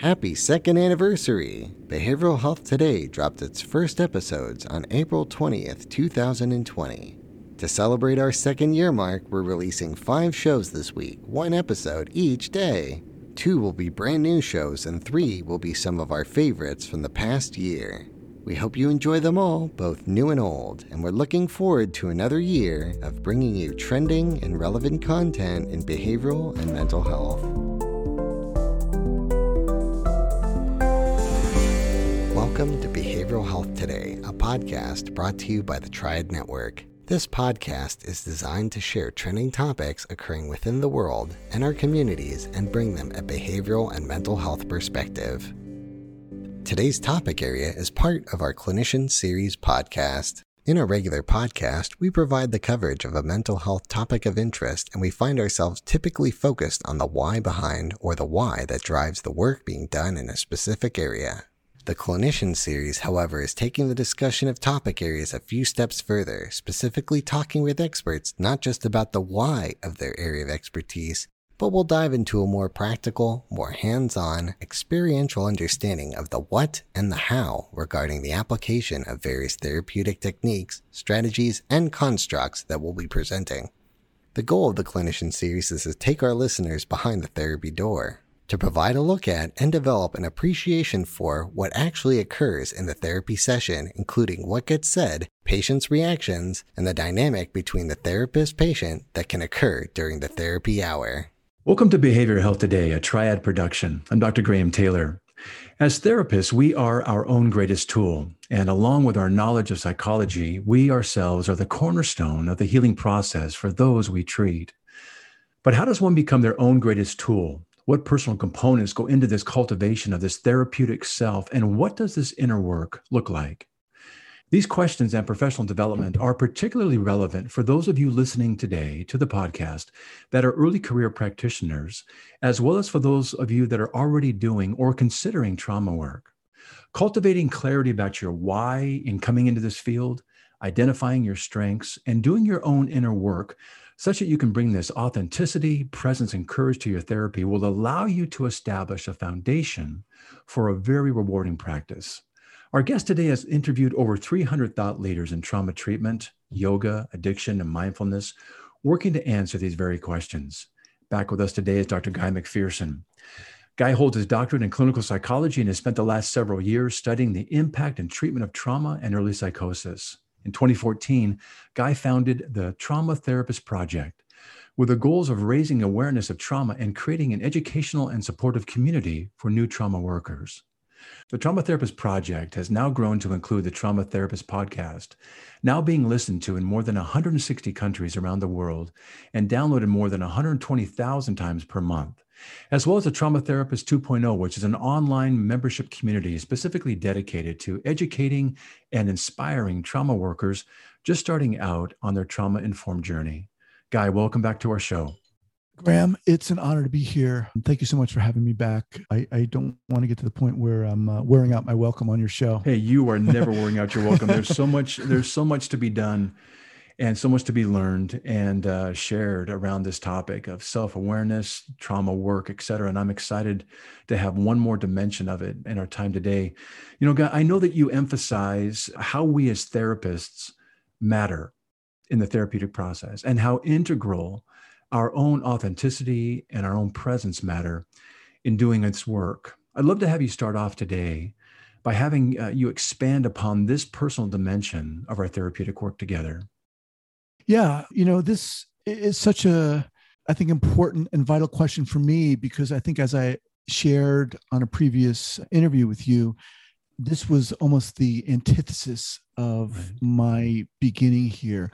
Happy second anniversary! Behavioral Health Today dropped its first episodes on April 20th, 2020. To celebrate our second year mark, we're releasing 5 shows this week, 1 episode each day. 2 will be brand new shows and 3 will be some of our favorites from the past year. We hope you enjoy them all, both new and old, and we're looking forward to another year of bringing you trending and relevant content in behavioral and mental health. Welcome to Behavioral Health Today, a podcast brought to you by the Triad Network. This podcast is designed to share trending topics occurring within the world and our communities and bring them a behavioral and mental health perspective. Today's topic area is part of our Clinician Series podcast. In our regular podcast, we provide the coverage of a mental health topic of interest, and we find ourselves typically focused on the why behind or the why that drives the work being done in a specific area. The Clinician Series, however, is taking the discussion of topic areas a few steps further, specifically talking with experts not just about the why of their area of expertise, but we'll dive into a more practical, more hands-on, experiential understanding of the what and the how regarding the application of various therapeutic techniques, strategies, and constructs that we'll be presenting. The goal of the Clinician Series is to take our listeners behind the therapy door, to provide a look at and develop an appreciation for what actually occurs in the therapy session, including what gets said, patients' reactions, and the dynamic between the therapist-patient that can occur during the therapy hour. Welcome to Behavioral Health Today, a Triad production. I'm Dr. Graham Taylor. As therapists, we are our own greatest tool, and along with our knowledge of psychology, we ourselves are the cornerstone of the healing process for those we treat. But how does one become their own greatest tool? What personal components go into this cultivation of this therapeutic self, and what does this inner work look like? These questions and professional development are particularly relevant for those of you listening today to the podcast that are early career practitioners, as well as for those of you that are already doing or considering trauma work. Cultivating clarity about your why in coming into this field, identifying your strengths, and doing your own inner work such that you can bring this authenticity, presence, and courage to your therapy will allow you to establish a foundation for a very rewarding practice. Our guest today has interviewed over 300 thought leaders in trauma treatment, yoga, addiction, and mindfulness, working to answer these very questions. Back with us today is Dr. Guy Macpherson. Guy holds his doctorate in clinical psychology and has spent the last several years studying the impact and treatment of trauma and early psychosis. In 2014, Guy founded the Trauma Therapist Project with the goals of raising awareness of trauma and creating an educational and supportive community for new trauma workers. The Trauma Therapist Project has now grown to include the Trauma Therapist Podcast, now being listened to in more than 160 countries around the world and downloaded more than 120,000 times per month, as well as the Trauma Therapist 2.0, which is an online membership community specifically dedicated to educating and inspiring trauma workers just starting out on their trauma-informed journey. Guy, welcome back to our show. Graham, it's an honor to be here. Thank you so much for having me back. I don't want to get to the point where I'm wearing out my welcome on your show. Hey, you are never wearing out your welcome. There's so much to be done and so much to be learned and shared around this topic of self-awareness, trauma work, et cetera. And I'm excited to have one more dimension of it in our time today. You know, Guy, I know that you emphasize how we as therapists matter in the therapeutic process and how integral our own authenticity and our own presence matter in doing its work. I'd love to have you start off today by having you expand upon this personal dimension of our therapeutic work together. Yeah, you know, this is such a, I think, important and vital question for me, because I think as I shared on a previous interview with you, this was almost the antithesis of my beginning here.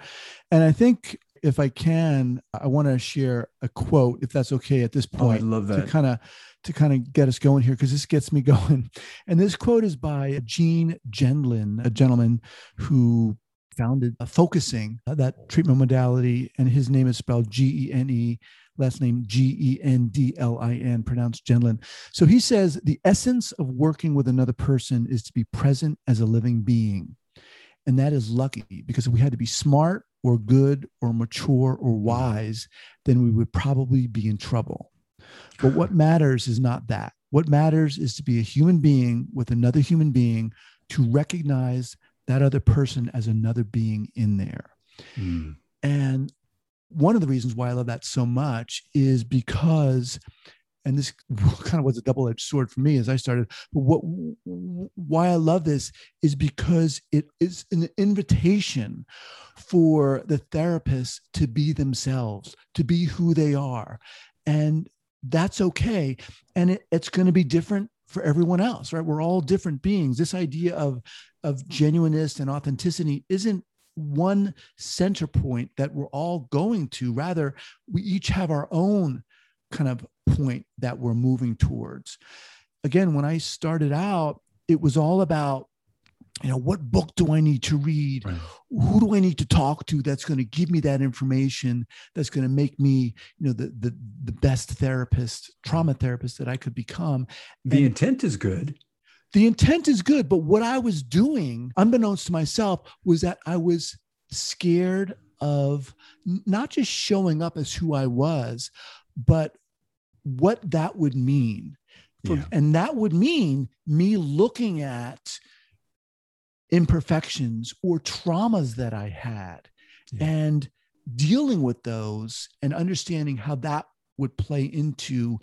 And I think if I can, I want to share a quote, if that's okay at this point. Oh, I love that. To kind of get us going here, because this gets me going. And this quote is by Gene Gendlin, a gentleman who founded Focusing, that treatment modality, and his name is spelled Gene, last name Gendlin, pronounced Gendlin. So he says, the essence of working with another person is to be present as a living being. And that is lucky, because if we had to be smart or good or mature or wise, then we would probably be in trouble. But what matters is not that. What matters is to be a human being with another human being, to recognize that other person as another being in there. Mm. And one of the reasons why I love that so much is because, and this kind of was a double-edged sword for me as I started, but why I love this is because it is an invitation for the therapist to be themselves, to be who they are. And that's okay. And it's going to be different for everyone else, right? We're all different beings. This idea of genuineness and authenticity isn't one center point that we're all going to. Rather, we each have our own kind of point that we're moving towards. Again, when I started out, it was all about, you know, what book do I need to read? Right. Who do I need to talk to that's going to give me that information, that's going to make me, you know, the best therapist, trauma therapist that I could become? The intent is good. The intent is good. But what I was doing, unbeknownst to myself, was that I was scared of not just showing up as who I was, but what that would mean. And that would mean me looking at imperfections or traumas that I had and dealing with those and understanding how that would play into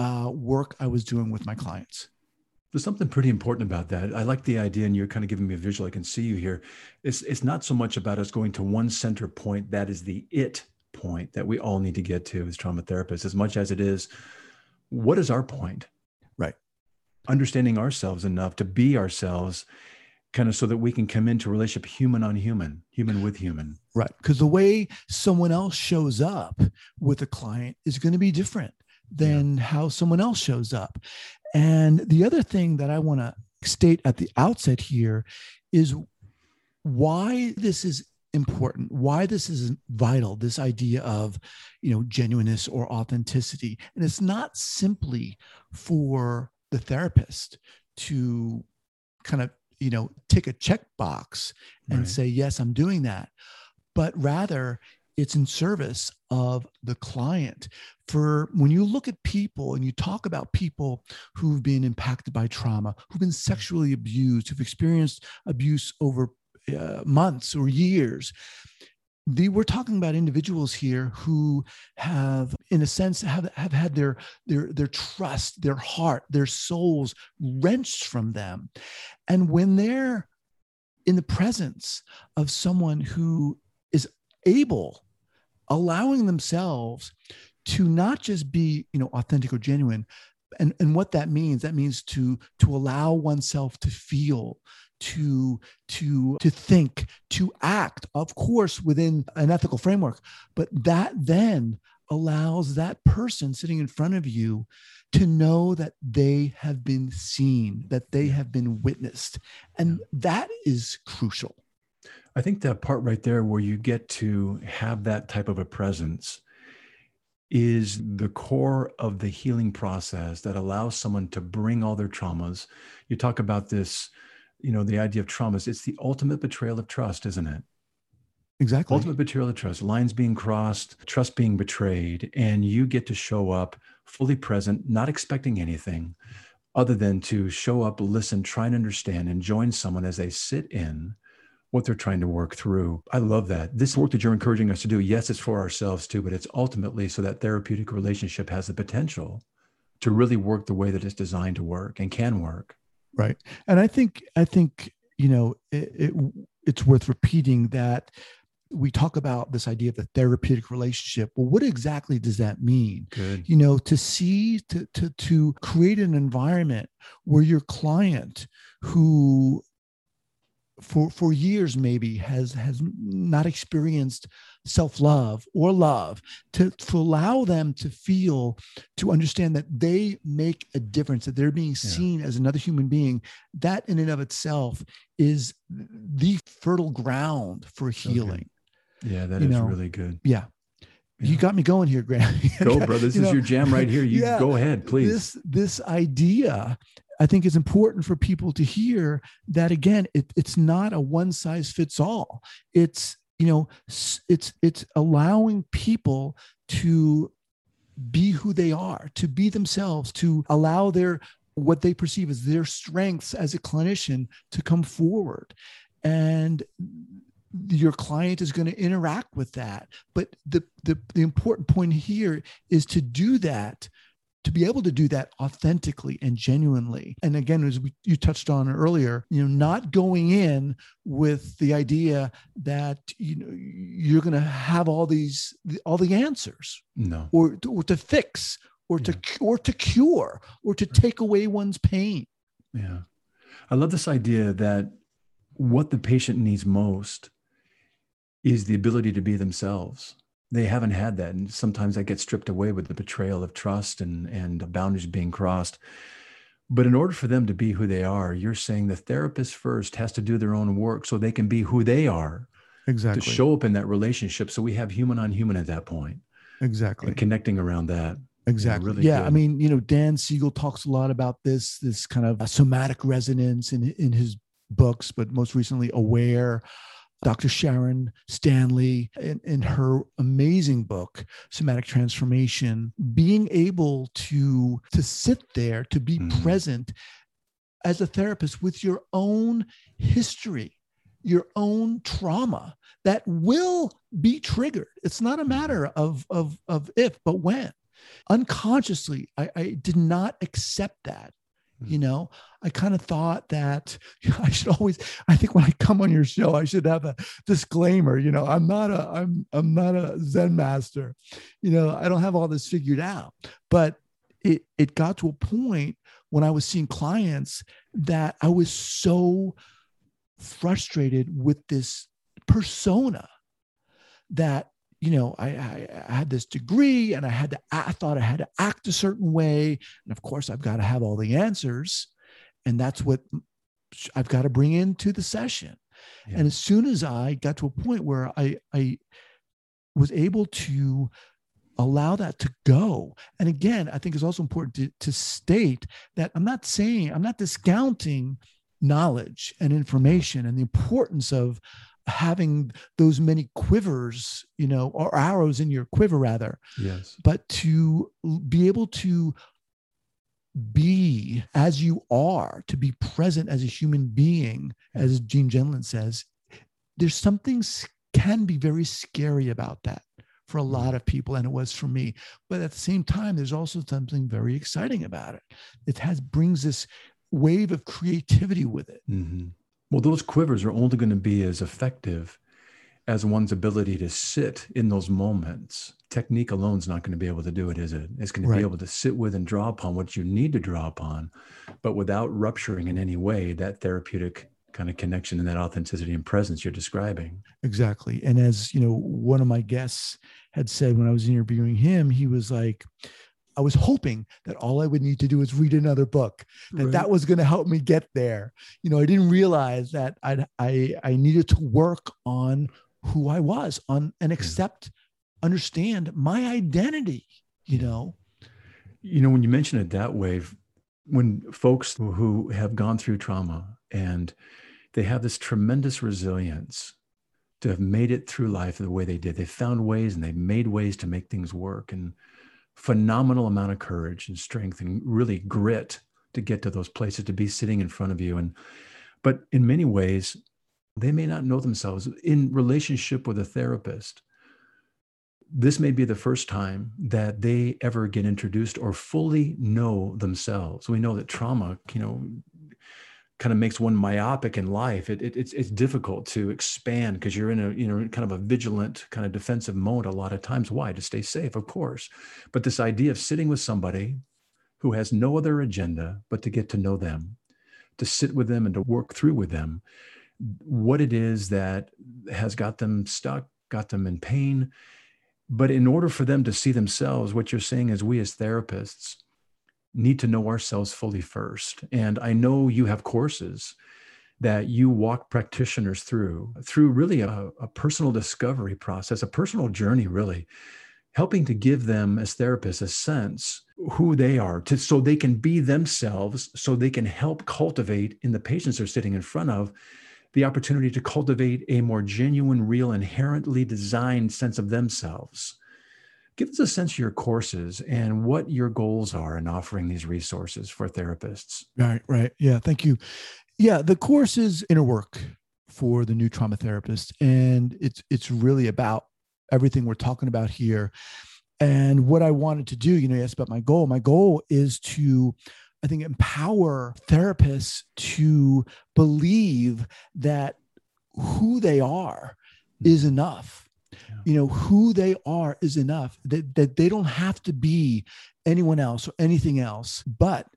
work I was doing with my clients. There's something pretty important about that. I like the idea, and you're kind of giving me a visual. I can see you here. It's not so much about us going to one center point. That is the it point that we all need to get to as trauma therapists, as much as it is, what is our point? Right. Understanding ourselves enough to be ourselves, kind of so that we can come into a relationship human on human, human with human. Right. Because the way someone else shows up with a client is going to be different than how someone else shows up. And the other thing that I want to state at the outset here is why this is important, why this is vital, this idea of, you know, genuineness or authenticity. And it's not simply for the therapist to kind of, you know, tick a checkbox and say, yes, I'm doing that, but rather it's in service of the client. For when you look at people and you talk about people who've been impacted by trauma, who've been sexually abused, who've experienced abuse over months or years, we're talking about individuals here who have, in a sense, have had their trust, their heart, their souls wrenched from them. And when they're in the presence of someone who is able, allowing themselves to not just be, you know, authentic or genuine. And what that means to allow oneself to feel, to think, to act, of course, within an ethical framework. But that then allows that person sitting in front of you to know that they have been seen, that they have been witnessed. And that is crucial. I think that part right there where you get to have that type of a presence is the core of the healing process that allows someone to bring all their traumas. You talk about this, you know, the idea of traumas. It's the ultimate betrayal of trust, isn't it? Exactly. Ultimate betrayal of trust, lines being crossed, trust being betrayed, and you get to show up fully present, not expecting anything other than to show up, listen, try and understand, and join someone as they sit in what they're trying to work through. I love that. This work that you're encouraging us to do, yes, it's for ourselves too, but it's ultimately so that therapeutic relationship has the potential to really work the way that it's designed to work and can work. Right. And I think, you know, it's worth repeating that we talk about this idea of the therapeutic relationship. Well, what exactly does that mean? Good. You know, to create an environment where your client who for years maybe has not experienced self-love or love, to allow them to feel, to understand that they make a difference, that they're being seen as another human being. That in and of itself is the fertile ground for healing. Okay. Yeah, that you is know? Really good. Yeah. You got me going here, Graham. Go, bro. This is your jam right here. You go ahead, please. This idea, I think, is important for people to hear that, again, it's not a one size fits all. It's allowing people to be who they are, to be themselves, to allow their, what they perceive as their strengths as a clinician to come forward. And your client is going to interact with that. But the important point here is to do that, to be able to do that authentically and genuinely. And again, as you touched on earlier, you know, not going in with the idea that, you know, you're going to have all the answers, no, or to fix, or yeah, to cure, or to take away one's pain. Yeah. I love this idea that what the patient needs most is the ability to be themselves. They haven't had that. And sometimes that gets stripped away with the betrayal of trust and boundaries being crossed. But in order for them to be who they are, you're saying the therapist first has to do their own work so they can be who they are. Exactly. To show up in that relationship. So we have human on human at that point. Exactly. And connecting around that. Exactly. Yeah. Really, yeah. I mean, you know, Dan Siegel talks a lot about this kind of somatic resonance in his books, but most recently Aware. Dr. Sharon Stanley, in her amazing book, Somatic Transformation, being able to sit there, to be present as a therapist with your own history, your own trauma that will be triggered. It's not a matter of if, but when. Unconsciously, I did not accept that. You know, I kind of thought that I should always, I think when I come on your show, I should have a disclaimer, you know, I'm not a Zen master, you know, I don't have all this figured out, but it got to a point when I was seeing clients that I was so frustrated with this persona that, you know, I had this degree and I thought I had to act a certain way. And of course I've got to have all the answers, and that's what I've got to bring into the session. Yeah. And as soon as I got to a point where I was able to allow that to go. And again, I think it's also important to state that I'm not discounting knowledge and information and the importance of having those many quivers, you know, or arrows in your quiver rather. Yes. But to be able to be as you are, to be present as a human being, as Gene Gendlin says, there's something can be very scary about that for a lot of people. And it was for me, but at the same time, there's also something very exciting about it. It brings this wave of creativity with it. Mm-hmm. Well, those quivers are only going to be as effective as one's ability to sit in those moments. Technique alone is not going to be able to do it, is it? It's going to, right, be able to sit with and draw upon what you need to draw upon, but without rupturing in any way that therapeutic kind of connection and that authenticity and presence you're describing. Exactly. And as you know, one of my guests had said when I was interviewing him, he was like, I was hoping that all I would need to do is read another book, that, right, that was going to help me get there. You know, I didn't realize that I needed to work on who I was, on and accept, understand my identity, you know. You know, when you mention it that way, when folks who have gone through trauma and they have this tremendous resilience to have made it through life the way they did, they found ways and they made ways to make things work, and phenomenal amount of courage and strength and really grit to get to those places, to be sitting in front of you. But in many ways, they may not know themselves in relationship with a therapist. This may be the first time that they ever get introduced or fully know themselves. We know that trauma, you know, kind of makes one myopic in life. It's difficult to expand because you're in a, you know, kind of a vigilant kind of defensive mode a lot of times. Why? To stay safe, of course. But this idea of sitting with somebody who has no other agenda but to get to know them, to sit with them and to work through with them what it is that has got them stuck, got them in pain. But in order for them to see themselves, what you're saying is we as therapists need to know ourselves fully first. And I know you have courses that you walk practitioners through really a personal discovery process, a personal journey, really helping to give them as therapists a sense who they are, so they can be themselves, so they can help cultivate in the patients they're sitting in front of the opportunity to cultivate a more genuine, real, inherently designed sense of themselves. Give us a sense of your courses and what your goals are in offering these resources for therapists. Right. Yeah, thank you. Yeah, the course is Inner Work for the New Trauma Therapist, and it's really about everything we're talking about here. And what I wanted to do, you asked about my goal. My goal is to, I think, empower therapists to believe that who they are is enough. Yeah. Who they are is enough, that they don't have to be anyone else or anything else. But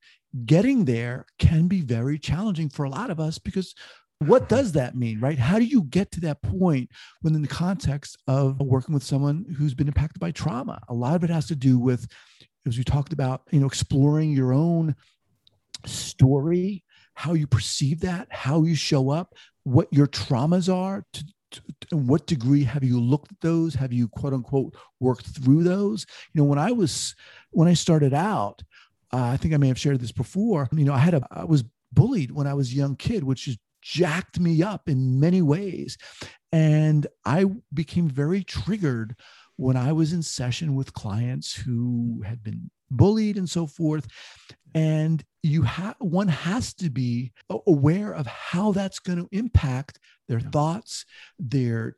getting there can be very challenging for a lot of us, because what does that mean, right? How do you get to that point when in the context of working with someone who's been impacted by trauma? A lot of it has to do with, as we talked about, exploring your own story, how you perceive that, how you show up, what your traumas are, to what degree have you looked at those? Have you, quote unquote, worked through those? When I started out, I think I may have shared this before, I was bullied when I was a young kid, which is jacked me up in many ways. And I became very triggered when I was in session with clients who had been bullied and so forth. And one has to be aware of how that's going to impact their thoughts, their,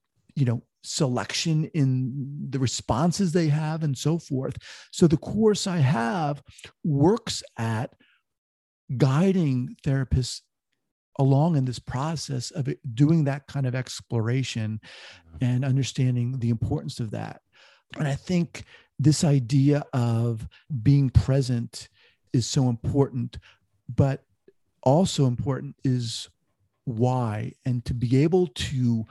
selection in the responses they have and so forth. So the course I have works at guiding therapists along in this process of doing that kind of exploration and understanding the importance of that. And I think this idea of being present is so important, but also important is why, and to be able to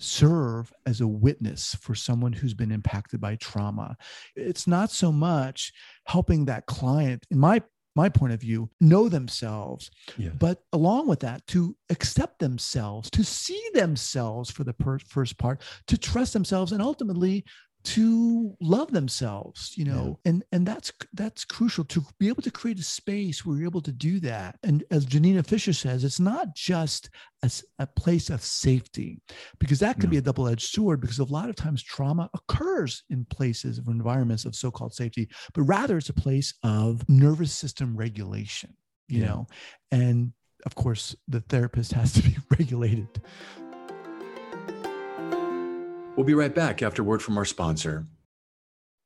serve as a witness for someone who's been impacted by trauma. It's not so much helping that client, in my point of view, know themselves, yes, but along with that, to accept themselves, to see themselves for the first part, to trust themselves, and ultimately to love themselves, yeah. And that's crucial to be able to create a space where you're able to do that. And as Janina Fisher says, it's not just a place of safety, because that could be a double-edged sword, because a lot of times trauma occurs in places or environments of so-called safety, but rather it's a place of nervous system regulation, you know, and of course the therapist has to be regulated. We'll be right back after word from our sponsor.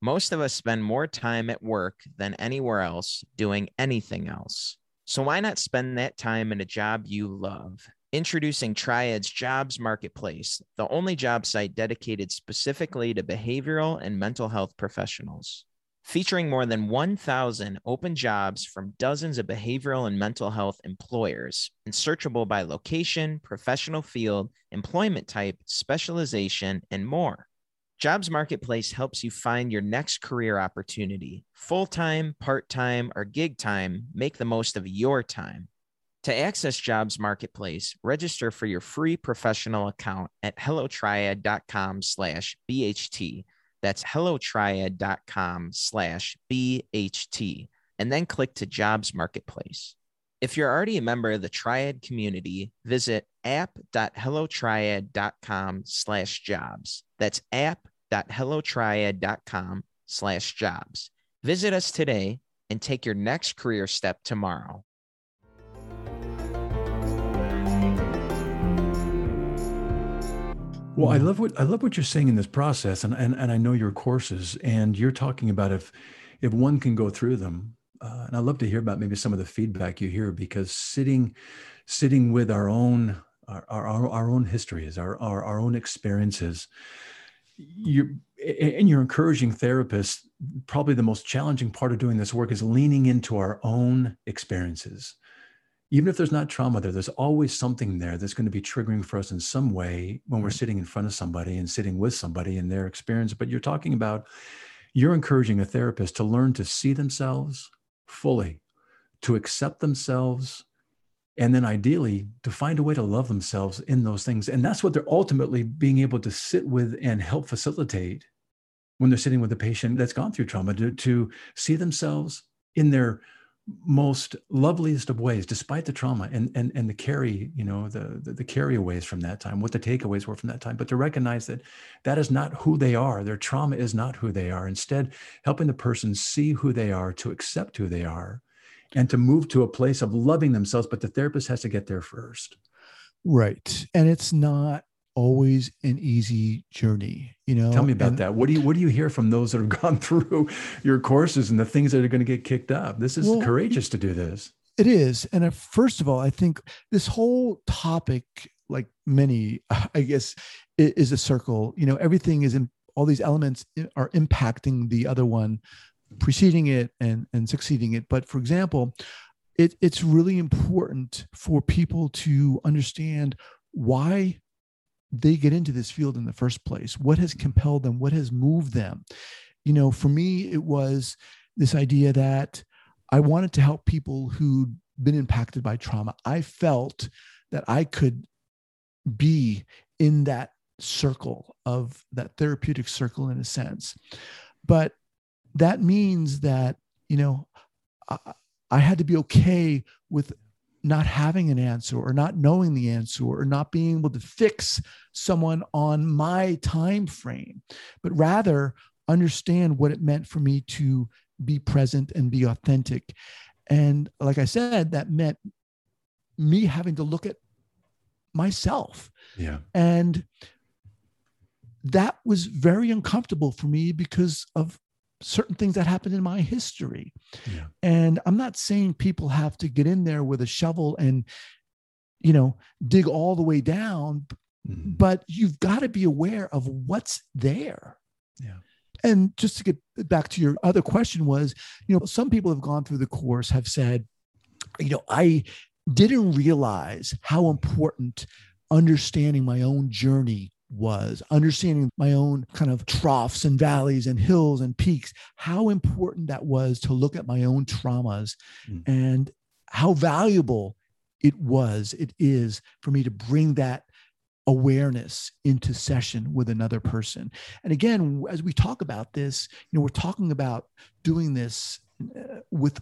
Most of us spend more time at work than anywhere else doing anything else. So why not spend that time in a job you love? Introducing Triad's Jobs Marketplace, the only job site dedicated specifically to behavioral and mental health professionals. Featuring more than 1,000 open jobs from dozens of behavioral and mental health employers, and searchable by location, professional field, employment type, specialization, and more. Jobs Marketplace helps you find your next career opportunity. Full-time, part-time, or gig time, make the most of your time. To access Jobs Marketplace, register for your free professional account at hellotriad.com/BHT. That's hellotriad.com/BHT, and then click to Jobs Marketplace. If you're already a member of the Triad community, visit app.hellotriad.com/jobs. That's app.hellotriad.com/jobs. Visit us today and take your next career step tomorrow. Well, I love what you're saying in this process, and I know your courses, and you're talking about if one can go through them, and I'd love to hear about maybe some of the feedback you hear, because sitting with our own histories, our own experiences, you're encouraging therapists. Probably the most challenging part of doing this work is leaning into our own experiences. Even if there's not trauma there, there's always something there that's going to be triggering for us in some way when we're sitting in front of somebody and sitting with somebody in their experience. But you're talking about, you're encouraging a therapist to learn to see themselves fully, to accept themselves, and then ideally to find a way to love themselves in those things. And that's what they're ultimately being able to sit with and help facilitate when they're sitting with a patient that's gone through trauma, to see themselves in their most loveliest of ways, despite the trauma and the carry, you know, the carryaways from that time, what the takeaways were from that time, but to recognize that that is not who they are. Their trauma is not who they are. Instead, helping the person see who they are, to accept who they are, and to move to a place of loving themselves. But the therapist has to get there first. Right. And it's not always an easy journey, you know. Tell me about that. What do you hear from those that have gone through your courses and the things that are going to get kicked up? This is courageous to do this. It is. And first of all, I think this whole topic, like many, I guess, is a circle. You know, everything is in all these elements are impacting the other one, preceding it and succeeding it. But for example, it's really important for people to understand why they get into this field in the first place. What has compelled them? What has moved them? You know, for me, it was this idea that I wanted to help people who'd been impacted by trauma. I felt that I could be in that circle of that therapeutic circle in a sense. But that means that, you know, I had to be okay with not having an answer or not knowing the answer or not being able to fix someone on my time frame, but rather understand what it meant for me to be present and be authentic. And like I said, that meant me having to look at myself. Yeah. And that was very uncomfortable for me because of certain things that happened in my history. Yeah. And I'm not saying people have to get in there with a shovel and, you know, dig all the way down, but you've got to be aware of what's there. Yeah. And just to get back to your other question was, you know, some people have gone through the course have said, you know, I didn't realize how important understanding my own journey was, understanding my own kind of troughs and valleys and hills and peaks, how important that was to look at my own traumas and how valuable it is for me to bring that awareness into session with another person. And again, as we talk about this, you know, we're talking about doing this with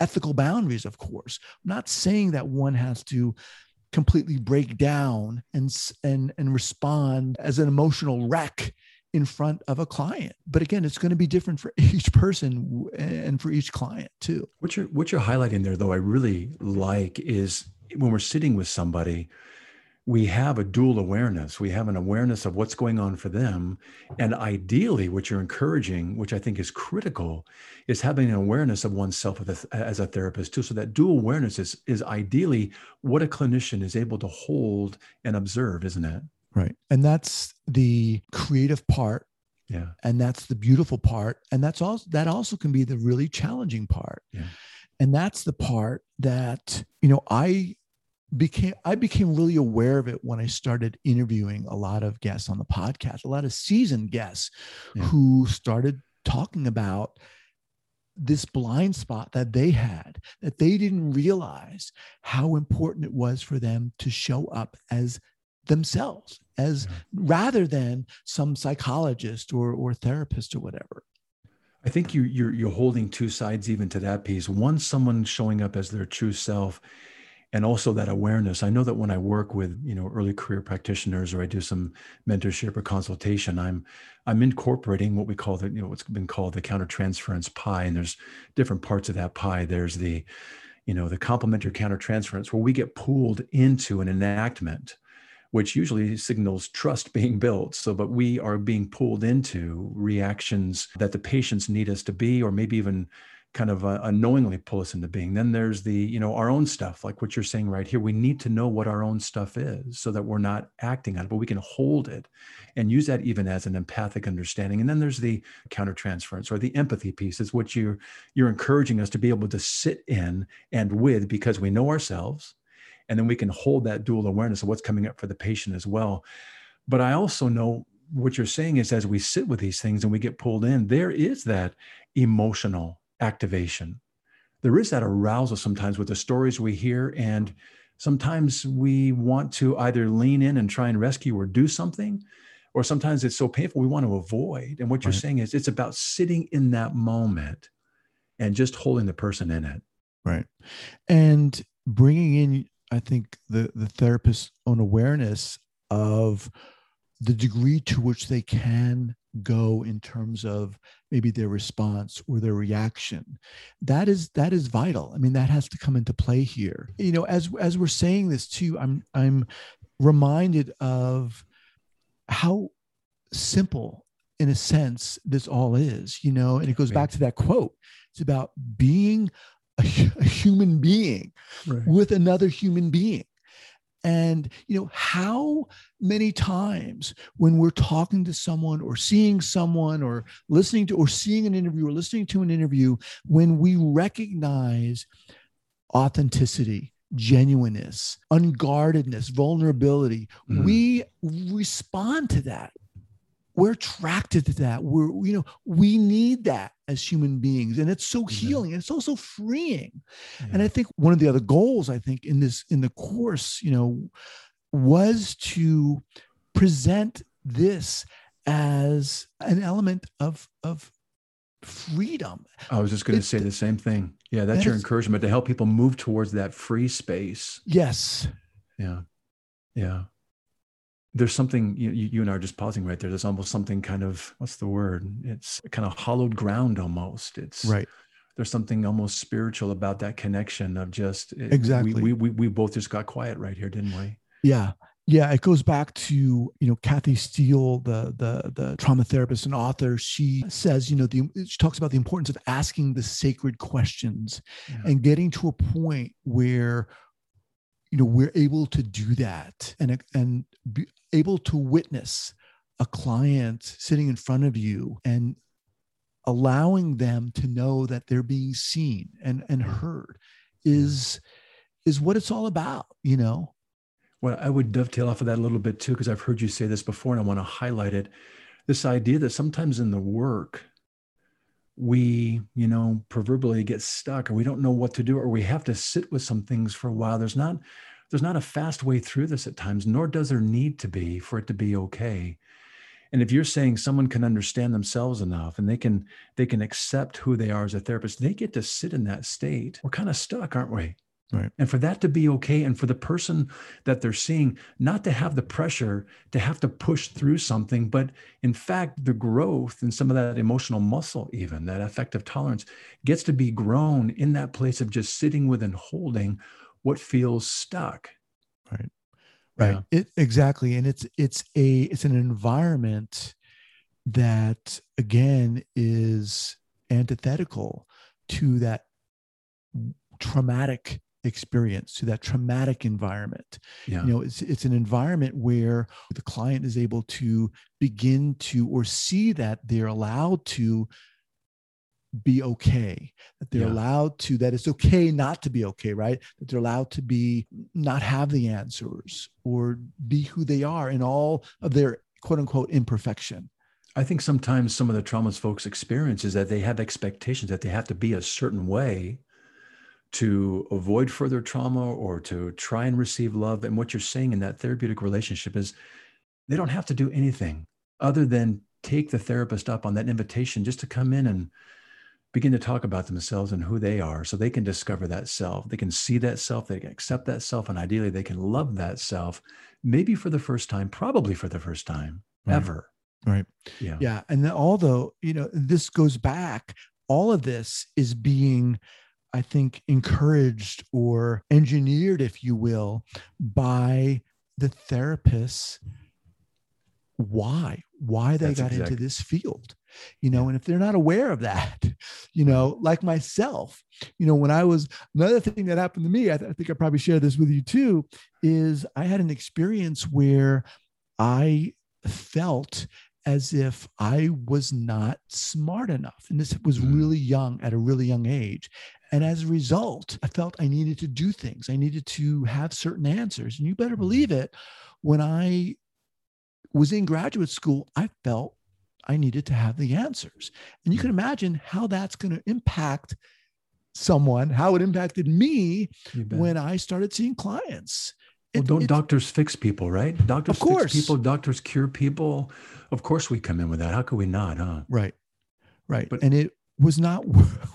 ethical boundaries, of course. I'm not saying that one has to completely break down and respond as an emotional wreck in front of a client. But again, it's going to be different for each person and for each client too. What you're highlighting there, though, I really like is when we're sitting with somebody, we have a dual awareness. We have an awareness of what's going on for them. And ideally, what you're encouraging, which I think is critical, is having an awareness of oneself as a therapist too. So that dual awareness is ideally what a clinician is able to hold and observe, isn't it? Right. And that's the creative part. Yeah. And that's the beautiful part. And that also can be the really challenging part. Yeah. And that's the part that, you know, I became really aware of it when I started interviewing a lot of guests on the podcast, a lot of seasoned guests who started talking about this blind spot that they had, that they didn't realize how important it was for them to show up as themselves, rather than some psychologist or therapist or whatever. I think you're holding two sides even to that piece. One, someone showing up as their true self, and also that awareness. I know that when I work with, you know, early career practitioners, or I do some mentorship or consultation, I'm incorporating what we call the, you know, what's been called the countertransference pie. And there's different parts of that pie. There's the, you know, the complementary countertransference, where we get pulled into an enactment, which usually signals trust being built. So, but we are being pulled into reactions that the patients need us to be, or maybe even kind of unknowingly pull us into being. Then there's the, you know, our own stuff, like what you're saying right here. We need to know what our own stuff is so that we're not acting on it, but we can hold it and use that even as an empathic understanding. And then there's the countertransference, or the empathy piece, is what you're encouraging us to be able to sit in and with, because we know ourselves, and then we can hold that dual awareness of what's coming up for the patient as well. But I also know what you're saying is, as we sit with these things and we get pulled in, there is that emotional activation. There is that arousal sometimes with the stories we hear, and sometimes we want to either lean in and try and rescue or do something, or sometimes it's so painful we want to avoid. And what you're saying is, it's about sitting in that moment and just holding the person in it. Right. And bringing in, I think, the therapist's own awareness of the degree to which they can go in terms of maybe their response or their reaction. That is vital. I mean, that has to come into play here. You know, as we're saying this too, I'm reminded of how simple, in a sense, this all is, you know, and it goes back to that quote. It's about being a human being with another human being. And, you know, how many times when we're talking to someone or seeing someone or listening to or seeing an interview or listening to an interview, when we recognize authenticity, genuineness, unguardedness, vulnerability, we respond to that. We're attracted to that. We need that as human beings. And it's so healing. And it's also freeing. Yeah. And I think one of the other goals, I think, in the course, you know, was to present this as an element of freedom. I was just going to say the same thing. Yeah. That's your encouragement to help people move towards that free space. Yes. Yeah. Yeah. There's something, you and I are just pausing right there. There's almost something kind of, what's the word? It's kind of hollowed ground almost. It's right. There's something almost spiritual about that connection of just, exactly. We both just got quiet right here, didn't we? Yeah. Yeah. It goes back to, you know, Kathy Steele, the trauma therapist and author. She says, you know, she talks about the importance of asking the sacred questions and getting to a point where, you know, we're able to do that and be able to witness a client sitting in front of you and allowing them to know that they're being seen and heard is what it's all about, you know? Well, I would dovetail off of that a little bit too, because I've heard you say this before and I want to highlight it. This idea that sometimes in the work, we, you know, proverbially get stuck, or we don't know what to do, or we have to sit with some things for a while. There's not a fast way through this at times, nor does there need to be for it to be okay. And if you're saying someone can understand themselves enough and they can accept who they are as a therapist, they get to sit in that state. We're kind of stuck, aren't we? Right. And for that to be okay, and for the person that they're seeing not to have the pressure to have to push through something, but in fact, the growth and some of that emotional muscle, even that affective tolerance, gets to be grown in that place of just sitting with and holding what feels stuck. Right. Right. Yeah. Exactly. And it's an environment that, again, is antithetical to that traumatic experience, to that traumatic environment. Yeah. You know, it's an environment where the client is able to begin to, or see that they're allowed to be okay, that they're allowed to, that it's okay not to be okay, right? That they're allowed to be, not have the answers or be who they are in all of their quote unquote imperfection. I think sometimes some of the traumas folks experience is that they have expectations that they have to be a certain way to avoid further trauma or to try and receive love. And what you're saying in that therapeutic relationship is they don't have to do anything other than take the therapist up on that invitation just to come in and begin to talk about themselves and who they are, so they can discover that self. They can see that self, they can accept that self, and ideally they can love that self, maybe for the first time, probably for the first time ever. Right. Yeah. Yeah. And then, although, you know, this goes back, all of this is being, I think, encouraged or engineered, if you will, by the therapists. Why they got into this field, you know, and if they're not aware of that, you know, like myself, you know, when I was, another thing that happened to me, I think I probably shared this with you too, is I had an experience where I felt as if I was not smart enough. And this was really young, at a really young age. And as a result, I felt I needed to do things. I needed to have certain answers. And you better believe it, when I was in graduate school, I felt I needed to have the answers. And you can imagine how that's going to impact someone, how it impacted me when I started seeing clients. Well, don't doctors fix people, right? Doctors fix people, doctors cure people. Of course we come in with that. How could we not, huh? Right. Right. But, and it was not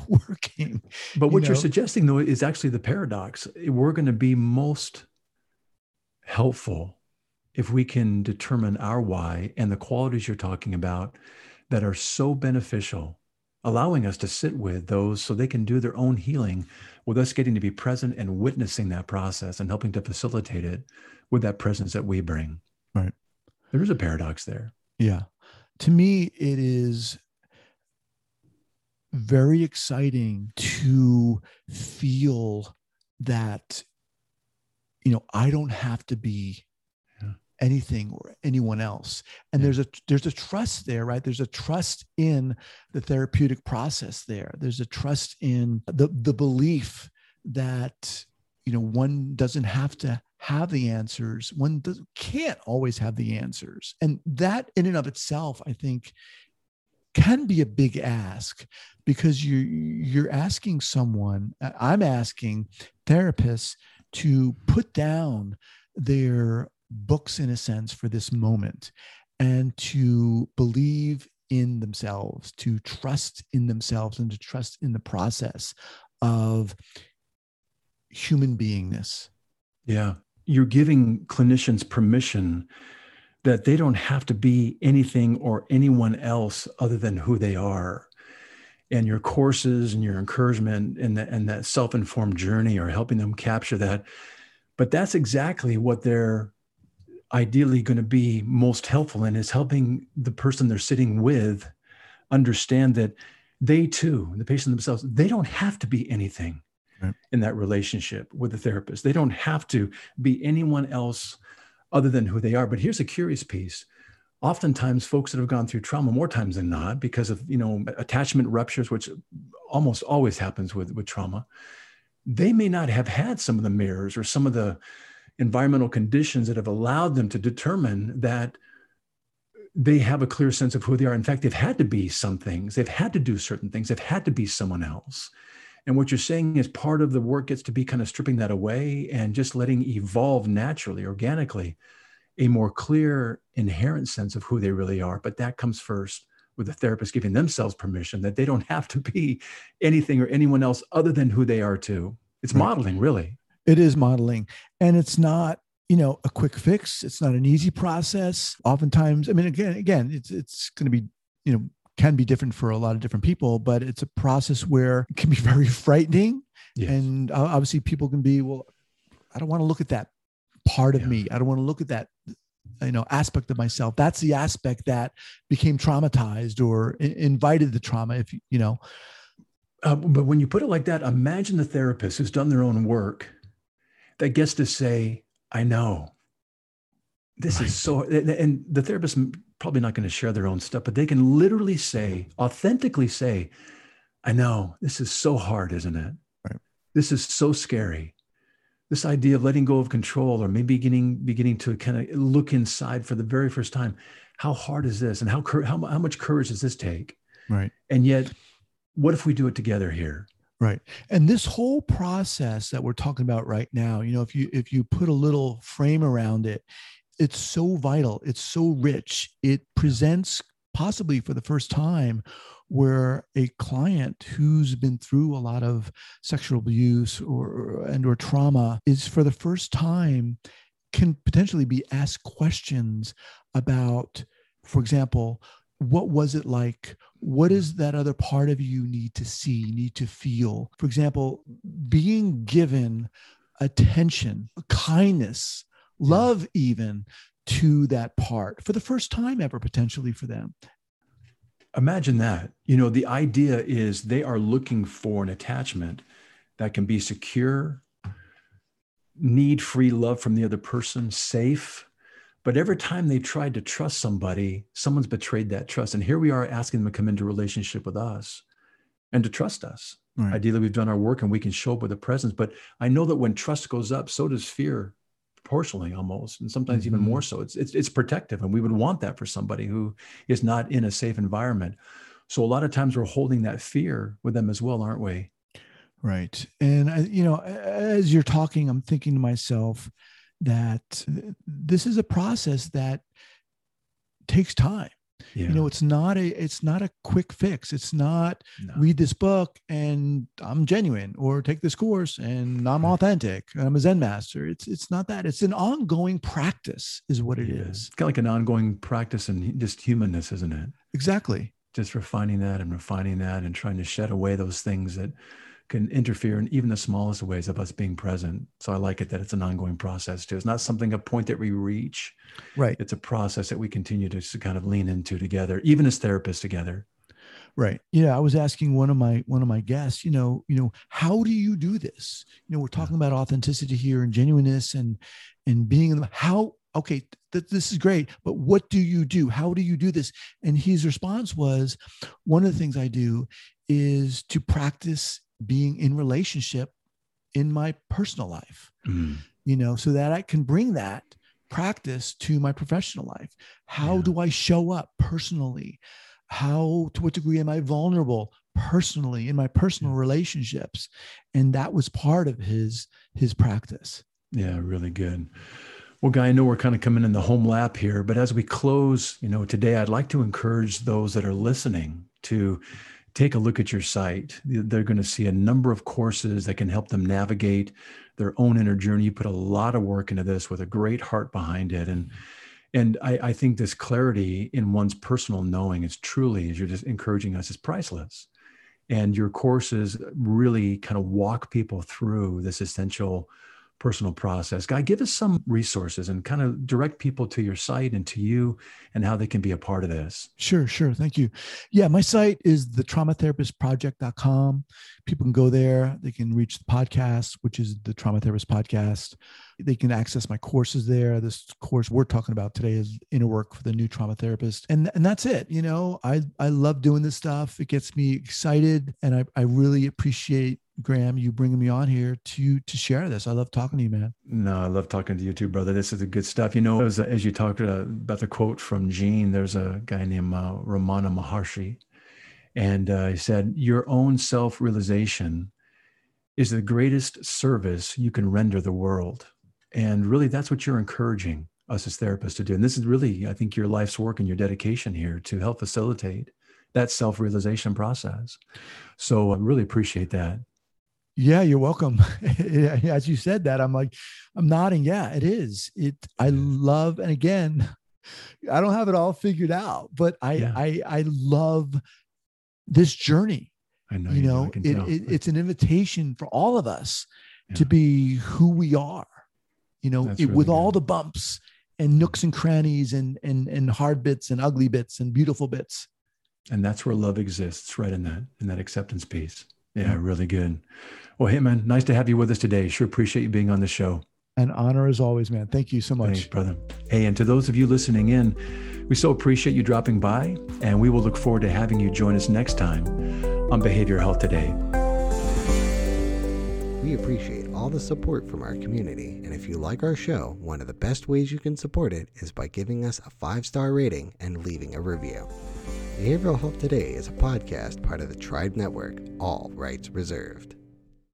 working. But what you're suggesting, though, is actually the paradox. We're going to be most helpful if we can determine our why and the qualities you're talking about that are so beneficial, allowing us to sit with those so they can do their own healing, with us getting to be present and witnessing that process and helping to facilitate it with that presence that we bring. Right. There is a paradox there. Yeah. To me, it is very exciting to feel that, you know, I don't have to be anything or anyone else. And there's a trust there, right? There's a trust in the therapeutic process there. There's a trust in the belief that, you know, one doesn't have to have the answers. One can't always have the answers. And that in and of itself, I think, can be a big ask, because you're asking someone, I'm asking therapists to put down their books, in a sense, for this moment, and to believe in themselves, to trust in themselves, and to trust in the process of human beingness. Yeah. You're giving clinicians permission that they don't have to be anything or anyone else other than who they are. And your courses and your encouragement and that self-informed journey are helping them capture that. But that's exactly what they're ideally going to be most helpful in, is helping the person they're sitting with understand that they too, the patient themselves, they don't have to be anything in that relationship with the therapist. They don't have to be anyone else other than who they are. But here's a curious piece. Oftentimes folks that have gone through trauma, more times than not, because of, you know, attachment ruptures, which almost always happens with trauma, they may not have had some of the mirrors or some of the environmental conditions that have allowed them to determine that they have a clear sense of who they are. In fact, they've had to be some things. They've had to do certain things. They've had to be someone else. And what you're saying is part of the work gets to be kind of stripping that away and just letting evolve naturally, organically, a more clear, inherent sense of who they really are. But that comes first with the therapist giving themselves permission that they don't have to be anything or anyone else other than who they are too. It's modeling, really. It is modeling. And it's not, you know, a quick fix. It's not an easy process. Oftentimes, I mean, again, it's going to be, you know, can be different for a lot of different people, but it's a process where it can be very frightening. Yes. And obviously people can be, well, I don't want to look at that part of me. I don't want to look at that, you know, aspect of myself. That's the aspect that became traumatized or invited the trauma, if you know. But when you put it like that, imagine the therapist who's done their own work that gets to say, I know this is so, and the therapist probably not going to share their own stuff, but they can literally say, authentically say, I know this is so hard, isn't it? Right. This is so scary. This idea of letting go of control, or maybe beginning to kind of look inside for the very first time. How hard is this? And how much courage does this take? Right. And yet, what if we do it together here? Right. And this whole process that we're talking about right now, you know, if you put a little frame around it, it's so vital. It's so rich. It presents possibly for the first time where a client who's been through a lot of sexual abuse or trauma is for the first time can potentially be asked questions about, for example, what was it like? What is that other part of you need to see, need to feel? For example, being given attention, kindness, love even to that part for the first time ever, potentially for them. Imagine that. You know, the idea is they are looking for an attachment that can be secure, need-free love from the other person, safe. But every time they tried to trust somebody, someone's betrayed that trust. And here we are asking them to come into a relationship with us and to trust us. Right. Ideally, we've done our work and we can show up with a presence. But I know that when trust goes up, so does fear. Proportionally almost, and sometimes even more so. It's protective, and we would want that for somebody who is not in a safe environment. So a lot of times we're holding that fear with them as well, aren't we? Right. And you know, as you're talking, I'm thinking to myself that this is a process that takes time. You know, it's not a quick fix. It's not read this book and I'm genuine, or take this course and I'm authentic. I'm a Zen master. It's not that. It's an ongoing practice is what it is. It's kind of like an ongoing practice and just humanness, isn't it? Exactly. Just refining that and trying to shed away those things that can interfere in even the smallest ways of us being present. So I like it that it's an ongoing process too. It's not something, a point that we reach. Right. It's a process that we continue to kind of lean into together, even as therapists together. Right. Yeah. I was asking one of my guests, you know, how do you do this? You know, we're talking about authenticity here and genuineness and being in the, how, okay, this is great, but what do you do? How do you do this? And his response was, one of the things I do is to practice being in relationship in my personal life, you know, so that I can bring that practice to my professional life. How do I show up personally? How, to what degree am I vulnerable personally in my personal relationships? And that was part of his practice. Yeah, really good. Well, Guy, I know we're kind of coming in the home lap here, but as we close, you know, today, I'd like to encourage those that are listening to take a look at your site. They're going to see a number of courses that can help them navigate their own inner journey. You put a lot of work into this with a great heart behind it. And I think this clarity in one's personal knowing is truly, as you're just encouraging us, is priceless. And your courses really kind of walk people through this essential personal process. Guy, give us some resources and kind of direct people to your site and to you and how they can be a part of this. Sure. Thank you. Yeah, my site is the traumatherapistproject.com. People can go there. They can reach the podcast, which is the Trauma Therapist Podcast. They can access my courses there. This course we're talking about today is Inner Work for the New Trauma Therapist. And that's it. You know, I love doing this stuff. It gets me excited. And I really appreciate, Graham, you bringing me on here to share this. I love talking to you, man. No, I love talking to you too, brother. This is the good stuff. You know, as you talked about the quote from Gene, there's a guy named Ramana Maharshi. And he said, your own self-realization is the greatest service you can render the world. And really, that's what you're encouraging us as therapists to do. And this is really, I think, your life's work and your dedication here to help facilitate that self-realization process. So I really appreciate that. Yeah, you're welcome. As you said that, I'm nodding. Yeah, it is. I love, and again, I don't have it all figured out, but I love this journey. I know, you know it's an invitation for all of us to be who we are, you know, with all the bumps and nooks and crannies and hard bits and ugly bits and beautiful bits. And that's where love exists, right? In that acceptance piece. Yeah, really good. Well, hey, man, nice to have you with us today. Sure appreciate you being on the show. An honor as always, man. Thank you so much. Thanks, brother. Hey, and to those of you listening in, we so appreciate you dropping by, and we will look forward to having you join us next time on Behavioral Health Today. We appreciate all the support from our community, and if you like our show, one of the best ways you can support it is by giving us a 5-star rating and leaving a review. Behavioral Health Today is a podcast part of the Triad Network, all rights reserved.